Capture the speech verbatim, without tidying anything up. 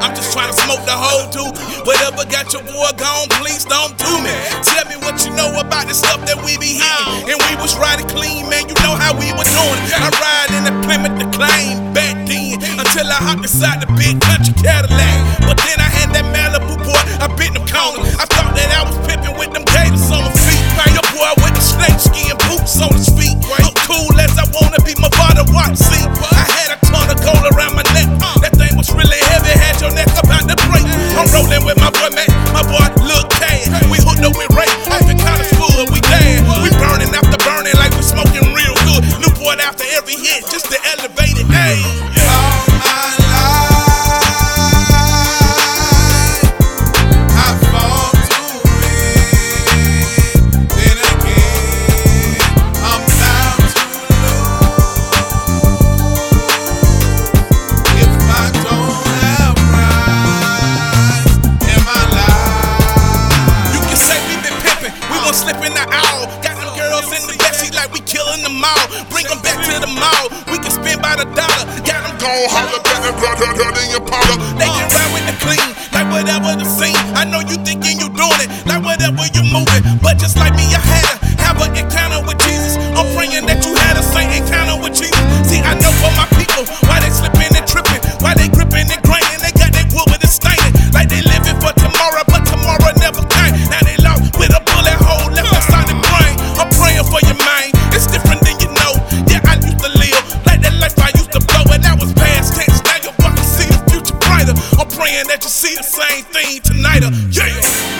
I'm just trying to smoke the whole doobie. Whatever got your boy gone, please don't do me. Tell me what you know about the stuff that we be hitting. And we was riding clean, man, you know how we was doing it. I ride in the Plymouth to claim back then, until I hopped inside the big country Cadillac. But then I had that Malibu, boy, I bit them corners. I thought that I was pimping with them gators on my feet. Your boy with the snake skin boots on his feet. I'm cool as I wanna be, my father watch see. I had a ton of gold around my neck. That thing was really heavy, had your neck up out the break. I'm rolling with my boy Mac, my boy Lil' Tad. We hooked up with Ray, off in college school, we dad. We burning after burning like we smoking real good. Newport after every hit, just to elevate it. Hey, yeah. Slipping the aisle, got them girls in the backseat like we killing them all. Bring them back to the mall, we can spend by the dollar. Got them gone holler, got them down in your parlor. They can ride with the clean, like whatever the scene. I know you thinking you doing it, like whatever you moving. But just like me, I had to have an encounter with Jesus. I'm praying that you had a saint encounter with Jesus. See, I know for my people, why they slipping and tripping, why they gripping and grinding. They got their wood with it staining, like they living for tomorrow, but tomorrow never came. Now they lost with a bullet hole. It's different than you know. Yeah, I used to live like that life I used to blow, and that was past tense. Now you're about to see the future brighter. I'm praying that you see the same thing tonight. Yeah.